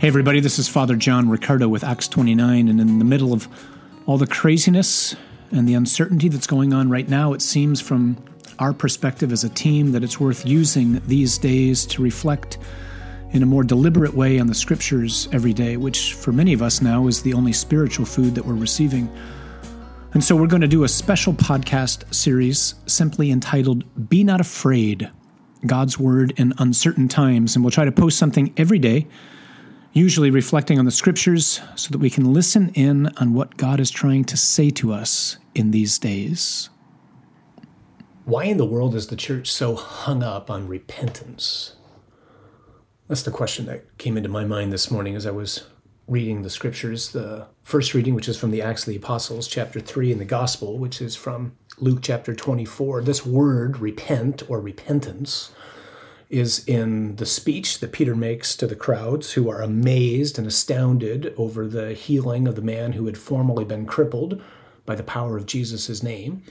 Hey everybody, this is Father John Ricardo with Acts 29, and in the middle of all the craziness and the uncertainty that's going on right now, it seems from our perspective as a team that it's worth using these days to reflect in a more deliberate way on the Scriptures every day, which for many of us now is the only spiritual food that we're receiving. And so we're going to do a special podcast series simply entitled, Be Not Afraid, God's Word in Uncertain Times, and we'll try to post something every day, usually reflecting on the Scriptures so that we can listen in on what God is trying to say to us in these days. Why in the world is the church so hung up on repentance? That's the question that came into my mind this morning as I was reading the Scriptures. The first reading, which is from the Acts of the Apostles, chapter 3, and the Gospel, which is from Luke chapter 24. This word, repent or repentance, is in the speech that Peter makes to the crowds who are amazed and astounded over the healing of the man who had formerly been crippled by the power of Jesus' name.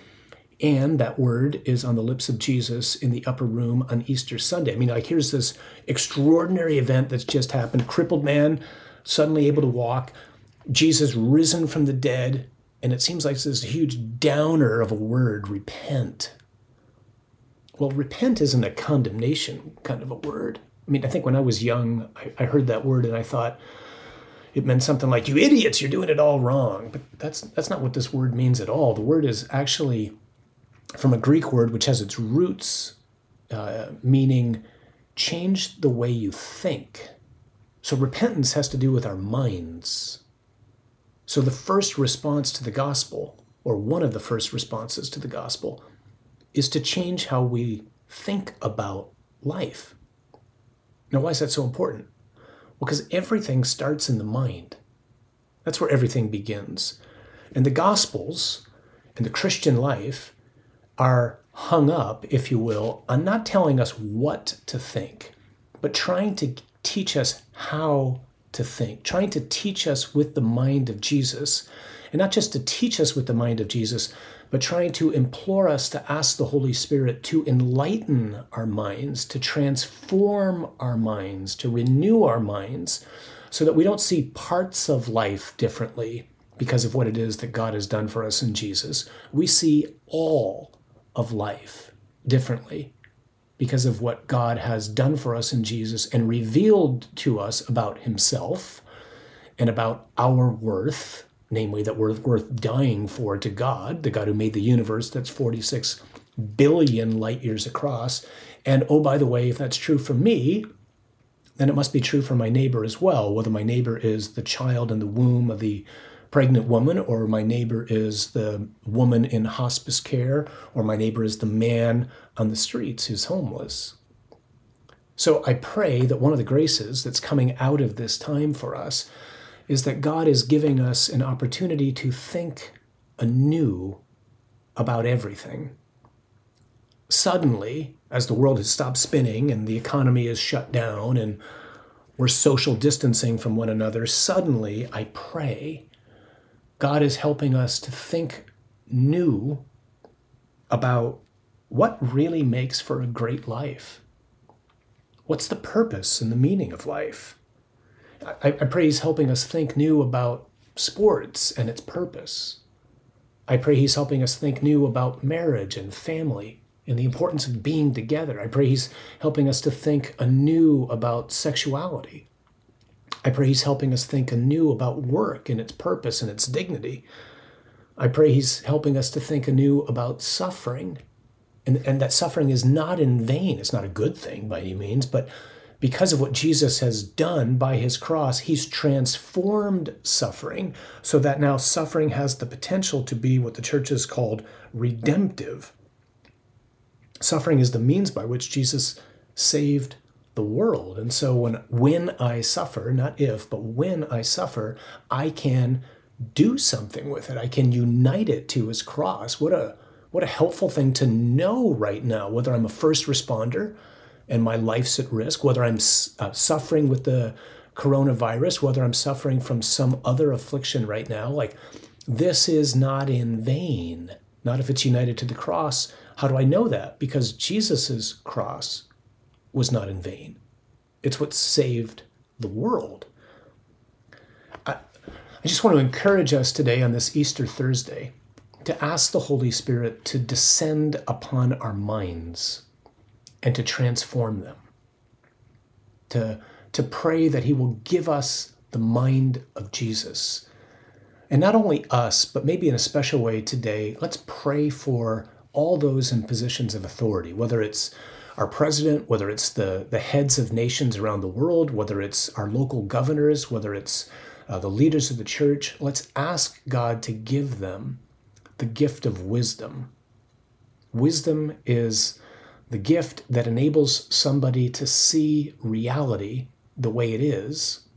And that word is on the lips of Jesus in the upper room on Easter Sunday. I mean, like, here's this extraordinary event that's just happened. Crippled man, suddenly able to walk. Jesus risen from the dead. And it seems like this huge downer of a word, repent. Well, repent isn't a condemnation kind of a word. I mean, I think when I was young, I heard that word and I thought it meant something like, you idiots, you're doing it all wrong. But that's not what this word means at all. The word is actually from a Greek word which has its roots, meaning change the way you think. So repentance has to do with our minds. So the first response to the gospel, or one of the first responses to the gospel, is to change how we think about life. Now, why is that so important? Well, because everything starts in the mind. That's where everything begins. And the Gospels and the Christian life are hung up, if you will, on not telling us what to think, but trying to teach us how to think, trying to teach us with the mind of Jesus, and not just to teach us with the mind of Jesus, but trying to implore us to ask the Holy Spirit to enlighten our minds, to transform our minds, to renew our minds, so that we don't see parts of life differently because of what it is that God has done for us in Jesus. We see all of life differently because of what God has done for us in Jesus and revealed to us about himself and about our worth, namely that we're worth dying for to God, the God who made the universe that's 46 billion light years across. And oh, by the way, if that's true for me, then it must be true for my neighbor as well, whether my neighbor is the child in the womb of the pregnant woman, or my neighbor is the woman in hospice care, or my neighbor is the man on the streets who's homeless. So I pray that one of the graces that's coming out of this time for us is that God is giving us an opportunity to think anew about everything. Suddenly, as the world has stopped spinning and the economy is shut down and we're social distancing from one another, suddenly, I pray, God is helping us to think new about what really makes for a great life. What's the purpose and the meaning of life? I pray he's helping us think new about sports and its purpose. I pray he's helping us think new about marriage and family and the importance of being together. I pray he's helping us to think anew about sexuality. I pray he's helping us think anew about work and its purpose and its dignity. I pray he's helping us to think anew about suffering, and that suffering is not in vain. It's not a good thing by any means, but because of what Jesus has done by his cross, he's transformed suffering so that now suffering has the potential to be what the church has called redemptive. Suffering is the means by which Jesus saved the world. And so when I suffer, not if, but when I suffer, I can do something with it. I can unite it to his cross. What a helpful thing to know right now, whether I'm a first responder and my life's at risk, whether I'm suffering with the coronavirus, whether I'm suffering from some other affliction right now. Like, this is not in vain, not if it's united to the cross. How do I know that? Because Jesus's cross was not in vain. It's what saved the world. I just want to encourage us today on this Easter Thursday to ask the Holy Spirit to descend upon our minds and to transform them, to pray that he will give us the mind of Jesus. And not only us, but maybe in a special way today, let's pray for all those in positions of authority, whether it's our president, whether it's the heads of nations around the world, whether it's our local governors, whether it's the leaders of the church. Let's ask God to give them the gift of wisdom. Wisdom is the gift that enables somebody to see reality the way it is.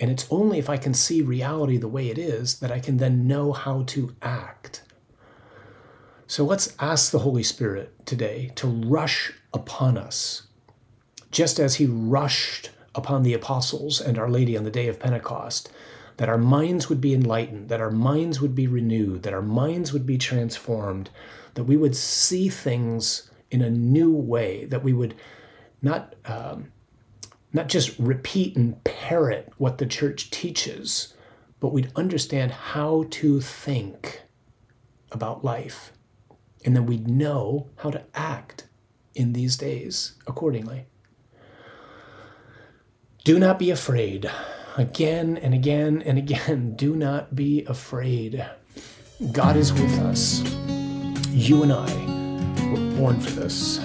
And it's only if I can see reality the way it is that I can then know how to act. So let's ask the Holy Spirit today to rush upon us, just as he rushed upon the apostles and Our Lady on the day of Pentecost, that our minds would be enlightened, that our minds would be renewed, that our minds would be transformed, that we would see things in a new way, that we would not just repeat and parrot what the church teaches, but we'd understand how to think about life. And then we'd know how to act in these days accordingly. Do not be afraid. Again and again and again, do not be afraid. God is with us. You and I were born for this.